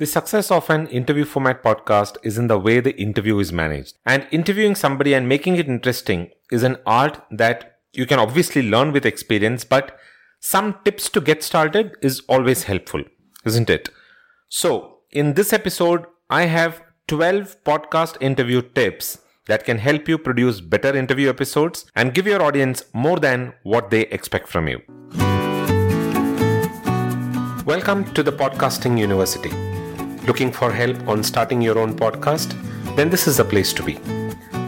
The success of an interview format podcast is in the way the interview is managed. And interviewing somebody and making it interesting is an art that you can obviously learn with experience, but some tips to get started is always helpful, isn't it? So, in this episode, I have 12 podcast interview tips that can help you produce better interview episodes and give your audience more than what they expect from you. Welcome to the Podcasting University. Looking for help on starting your own podcast? Then this is the place to be.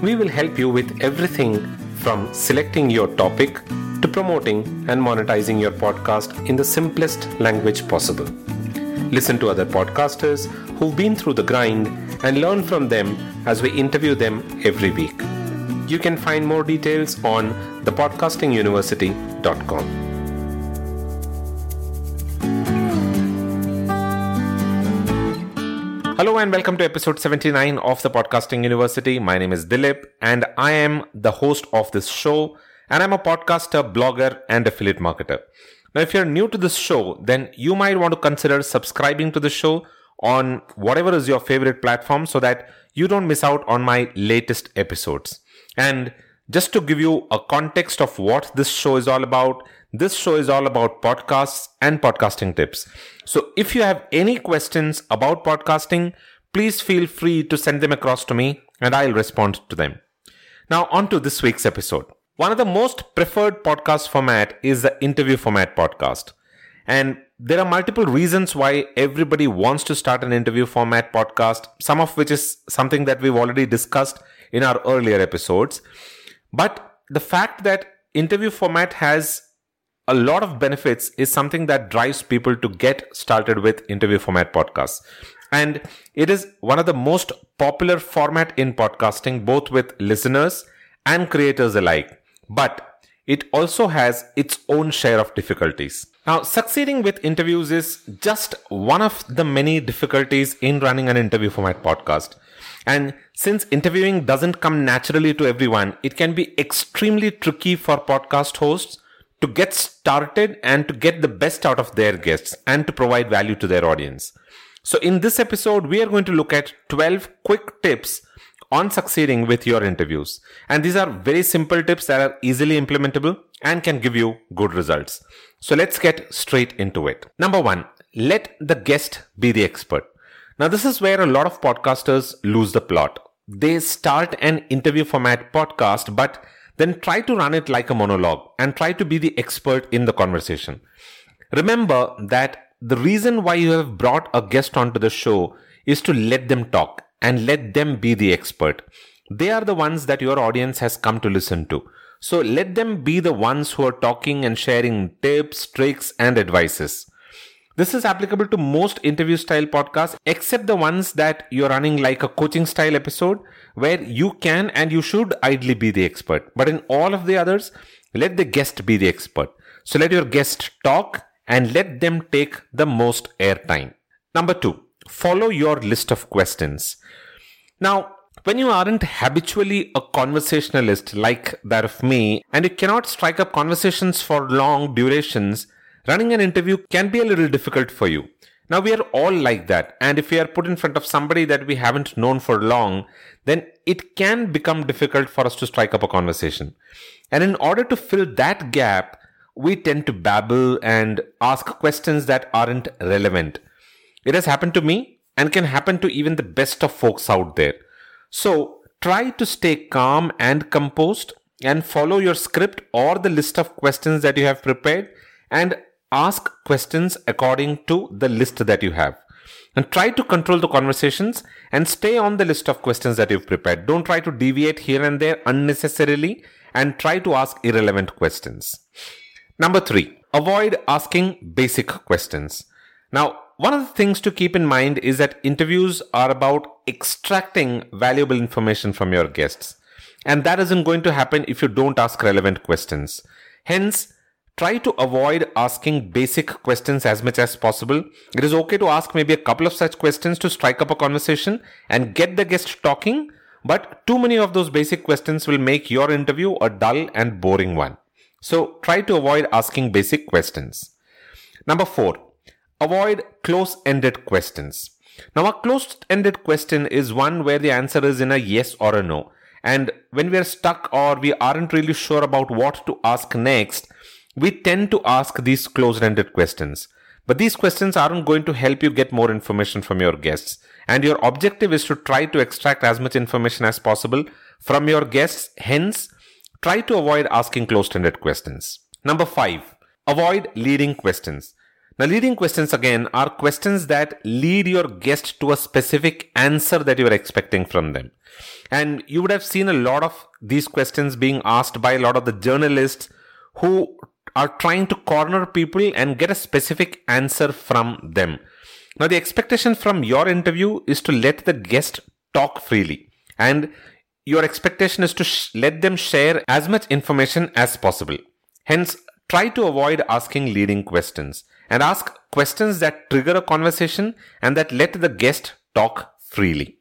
We will help you with everything from selecting your topic to promoting and monetizing your podcast in the simplest language possible. Listen to other podcasters who've been through the grind and learn from them as we interview them every week. You can find more details on thepodcastinguniversity.com. Hello and welcome to episode 79 of the Podcasting University. My name is Dilip and I am the host of this show, and I'm a podcaster, blogger and affiliate marketer. Now if you're new to this show, then you might want to consider subscribing to the show on whatever is your favorite platform so that you don't miss out on my latest episodes. And just to give you a context of what this show is all about, this show is all about podcasts and podcasting tips. So if you have any questions about podcasting, please feel free to send them across to me and I'll respond to them. Now on to this week's episode. One of the most preferred podcast format is the interview format podcast. And there are multiple reasons why everybody wants to start an interview format podcast, some of which is something that we've already discussed in our earlier episodes. But the fact that interview format has a lot of benefits is something that drives people to get started with interview format podcasts. And it is one of the most popular format in podcasting, both with listeners and creators alike. But it also has its own share of difficulties. Now, succeeding with interviews is just one of the many difficulties in running an interview format podcast. And since interviewing doesn't come naturally to everyone, it can be extremely tricky for podcast hosts to get started and to get the best out of their guests and to provide value to their audience. So in this episode, we are going to look at 12 quick tips on succeeding with your interviews. And these are very simple tips that are easily implementable and can give you good results. So let's get straight into it. Number one, let the guest be the expert. Now this is where a lot of podcasters lose the plot. They start an interview format podcast, but then try to run it like a monologue and try to be the expert in the conversation. Remember that the reason why you have brought a guest onto the show is to let them talk and let them be the expert. They are the ones that your audience has come to listen to. So let them be the ones who are talking and sharing tips, tricks, and advices. This is applicable to most interview style podcasts except the ones that you're running like a coaching style episode where you can and you should ideally be the expert. But in all of the others, let the guest be the expert. So let your guest talk and let them take the most airtime. Number two, follow your list of questions. Now, when you aren't habitually a conversationalist like that of me and you cannot strike up conversations for long durations, running an interview can be a little difficult for you. Now we are all like that, and if we are put in front of somebody that we haven't known for long, then it can become difficult for us to strike up a conversation. And in order to fill that gap, we tend to babble and ask questions that aren't relevant. It has happened to me and can happen to even the best of folks out there. So try to stay calm and composed and follow your script or the list of questions that you have prepared, and ask questions according to the list that you have, and try to control the conversations and stay on the list of questions that you've prepared. Don't try to deviate here and there unnecessarily, and try to ask irrelevant questions. Number 3, avoid asking basic questions. Now, one of the things to keep in mind is that interviews are about extracting valuable information from your guests, and that isn't going to happen if you don't ask relevant questions. Hence, try to avoid asking basic questions as much as possible. It is okay to ask maybe a couple of such questions to strike up a conversation and get the guest talking, but too many of those basic questions will make your interview a dull and boring one. So try to avoid asking basic questions. Number 4, avoid close-ended questions. Now, a close-ended question is one where the answer is in a yes or a no. And when we are stuck or we aren't really sure about what to ask next, we tend to ask these closed-ended questions, but these questions aren't going to help you get more information from your guests. And your objective is to try to extract as much information as possible from your guests. Hence, try to avoid asking closed-ended questions. Number 5, avoid leading questions. Now, leading questions again are questions that lead your guest to a specific answer that you are expecting from them. And you would have seen a lot of these questions being asked by a lot of the journalists who are trying to corner people and get a specific answer from them. Now, the expectation from your interview is to let the guest talk freely, and your expectation is to let them share as much information as possible. Hence, try to avoid asking leading questions and ask questions that trigger a conversation and that let the guest talk freely.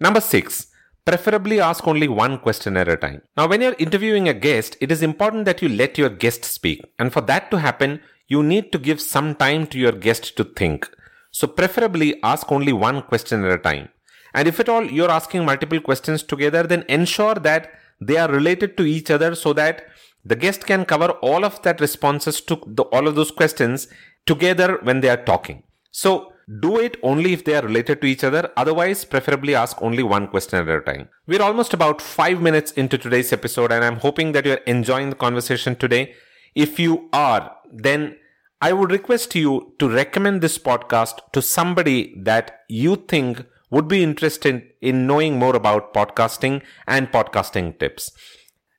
Number 6, preferably ask only one question at a time. Now, when you're interviewing a guest, it is important that you let your guest speak. And for that to happen, you need to give some time to your guest to think. So preferably ask only one question at a time. And if at all you're asking multiple questions together, then ensure that they are related to each other so that the guest can cover all of that responses to all of those questions together when they are talking. So do it only if they are related to each other. Otherwise, preferably ask only one question at a time. We're almost about 5 minutes into today's episode, and I'm hoping that you're enjoying the conversation today. If you are, then I would request you to recommend this podcast to somebody that you think would be interested in knowing more about podcasting and podcasting tips.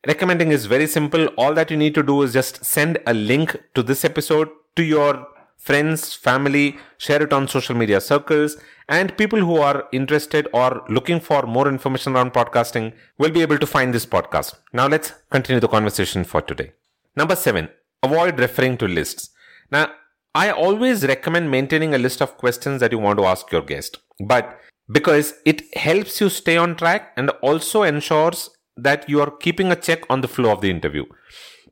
Recommending is very simple. All that you need to do is just send a link to this episode to your friends, family, share it on social media circles, and people who are interested or looking for more information around podcasting will be able to find this podcast. Now let's continue the conversation for today. Number 7, avoid referring to lists. Now, I always recommend maintaining a list of questions that you want to ask your guest, but because it helps you stay on track and also ensures that you are keeping a check on the flow of the interview.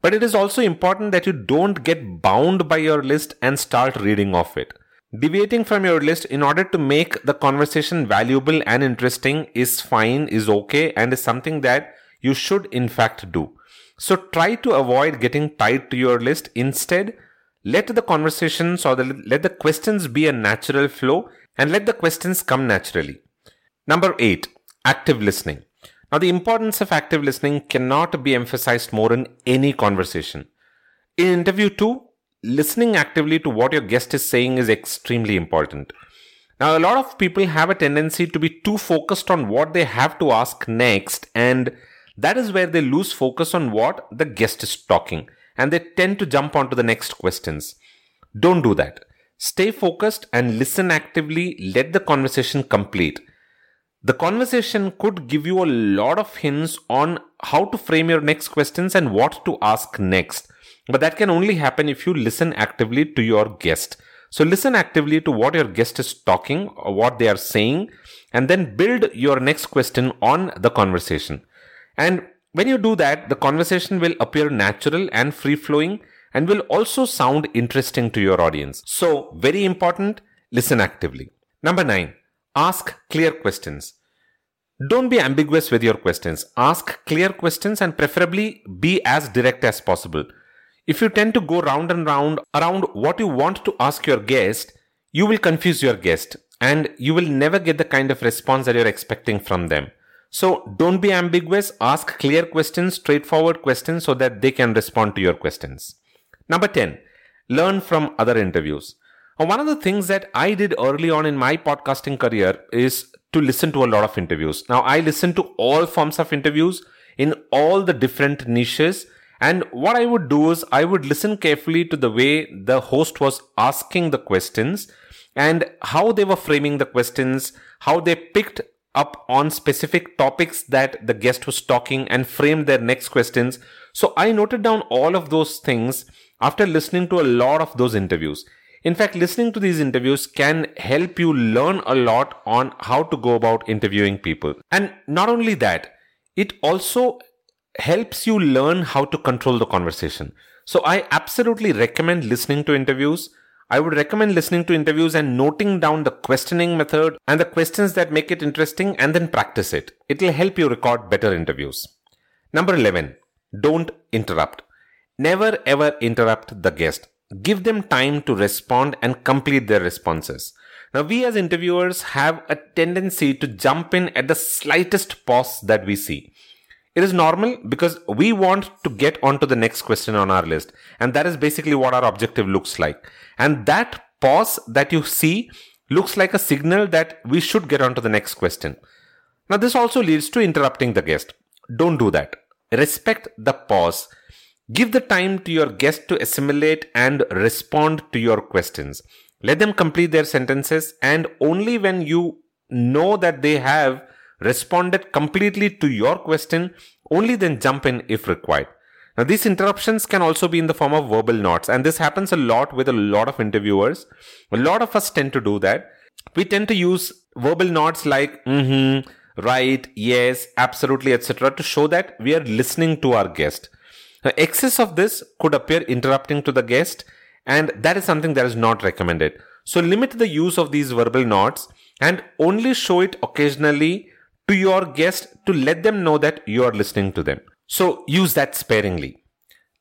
But it is also important that you don't get bound by your list and start reading off it. Deviating from your list in order to make the conversation valuable and interesting is fine, is okay, and is something that you should in fact do. So try to avoid getting tied to your list. Instead, let the conversations or let the questions be a natural flow, and let the questions come naturally. Number 8, active listening. Now, the importance of active listening cannot be emphasized more in any conversation. In interview 2, listening actively to what your guest is saying is extremely important. Now, a lot of people have a tendency to be too focused on what they have to ask next, and that is where they lose focus on what the guest is talking, and they tend to jump onto the next questions. Don't do that. Stay focused and listen actively. Let the conversation complete. The conversation could give you a lot of hints on how to frame your next questions and what to ask next. But that can only happen if you listen actively to your guest. So listen actively to what your guest is talking or what they are saying, and then build your next question on the conversation. And when you do that, the conversation will appear natural and free-flowing and will also sound interesting to your audience. So very important, Listen actively. Number 9. Ask clear questions. Don't be ambiguous with your questions. Ask clear questions and preferably be as direct as possible. If you tend to go round and round around what you want to ask your guest, you will confuse your guest and you will never get the kind of response that you're expecting from them. So don't be ambiguous. Ask clear questions, straightforward questions so that they can respond to your questions. Number 10, learn from other interviews. One of the things that I did early on in my podcasting career is to listen to a lot of interviews. Now, I listen to all forms of interviews in all the different niches. And what I would do is I would listen carefully to the way the host was asking the questions and how they were framing the questions, how they picked up on specific topics that the guest was talking and framed their next questions. So I noted down all of those things after listening to a lot of those interviews. In fact, listening to these interviews can help you learn a lot on how to go about interviewing people. And not only that, it also helps you learn how to control the conversation. So I absolutely recommend listening to interviews. I would recommend listening to interviews and noting down the questioning method and the questions that make it interesting and then practice it. It will help you record better interviews. Number 11, don't interrupt. Never ever interrupt the guest. Give them time to respond and complete their responses. Now, we as interviewers have a tendency to jump in at the slightest pause that we see. It is normal because we want to get onto the next question on our list. And that is basically what our objective looks like. And that pause that you see looks like a signal that we should get onto the next question. Now, this also leads to interrupting the guest. Don't do that. Respect the pause. Give the time to your guest to assimilate and respond to your questions. Let them complete their sentences, and only when you know that they have responded completely to your question, only then jump in if required. Now, these interruptions can also be in the form of verbal nods, and this happens a lot with a lot of interviewers. A lot of us tend to do that. We tend to use verbal nods like, right, yes, absolutely, etc. to show that we are listening to our guest. Now, excess of this could appear interrupting to the guest, and that is something that is not recommended. So limit the use of these verbal nods and only show it occasionally to your guest to let them know that you are listening to them. So use that sparingly.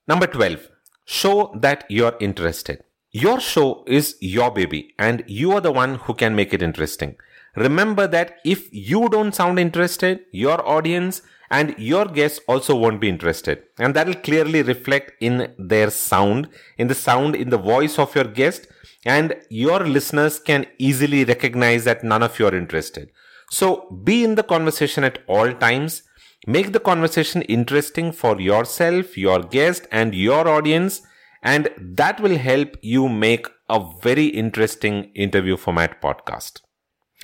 Number 12, show that you are interested. Your show is your baby and you are the one who can make it interesting. Remember that if you don't sound interested, your audience and your guests also won't be interested. And that will clearly reflect in their sound, in the voice of your guest. And your listeners can easily recognize that none of you are interested. So be in the conversation at all times. Make the conversation interesting for yourself, your guest, and your audience. And that will help you make a very interesting interview format podcast.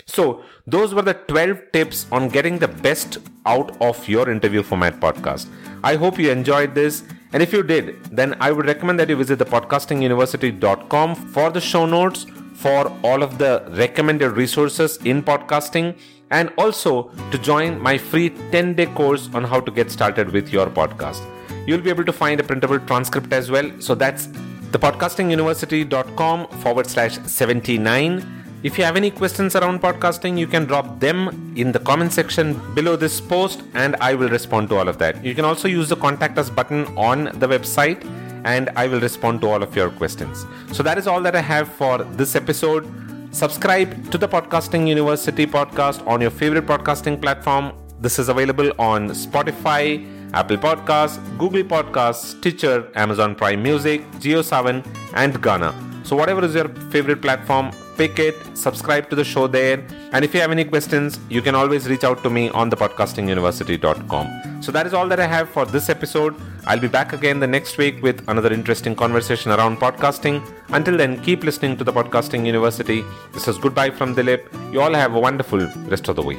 So those were the 12 tips on getting the best out of your interview format podcast. I hope you enjoyed this. And if you did, then I would recommend that you visit thepodcastinguniversity.com for the show notes, for all of the recommended resources in podcasting, and also to join my free 10-day course on how to get started with your podcast. You'll be able to find a printable transcript as well. So that's thepodcastinguniversity.com/79. If you have any questions around podcasting, you can drop them in the comment section below this post and I will respond to all of that. You can also use the contact us button on the website and I will respond to all of your questions. So that is all that I have for this episode. Subscribe to the Podcasting University podcast on your favorite podcasting platform. This is available on Spotify, Apple Podcasts, Google Podcasts, Stitcher, Amazon Prime Music, JioSaavn and Gaana. So whatever is your favorite platform, pick it, subscribe to the show there. And if you have any questions, you can always reach out to me on thepodcastinguniversity.com. So that is all that I have for this episode. I'll be back again the next week with another interesting conversation around podcasting. Until then, keep listening to the Podcasting University. This is goodbye from Dilip. You all have a wonderful rest of the week.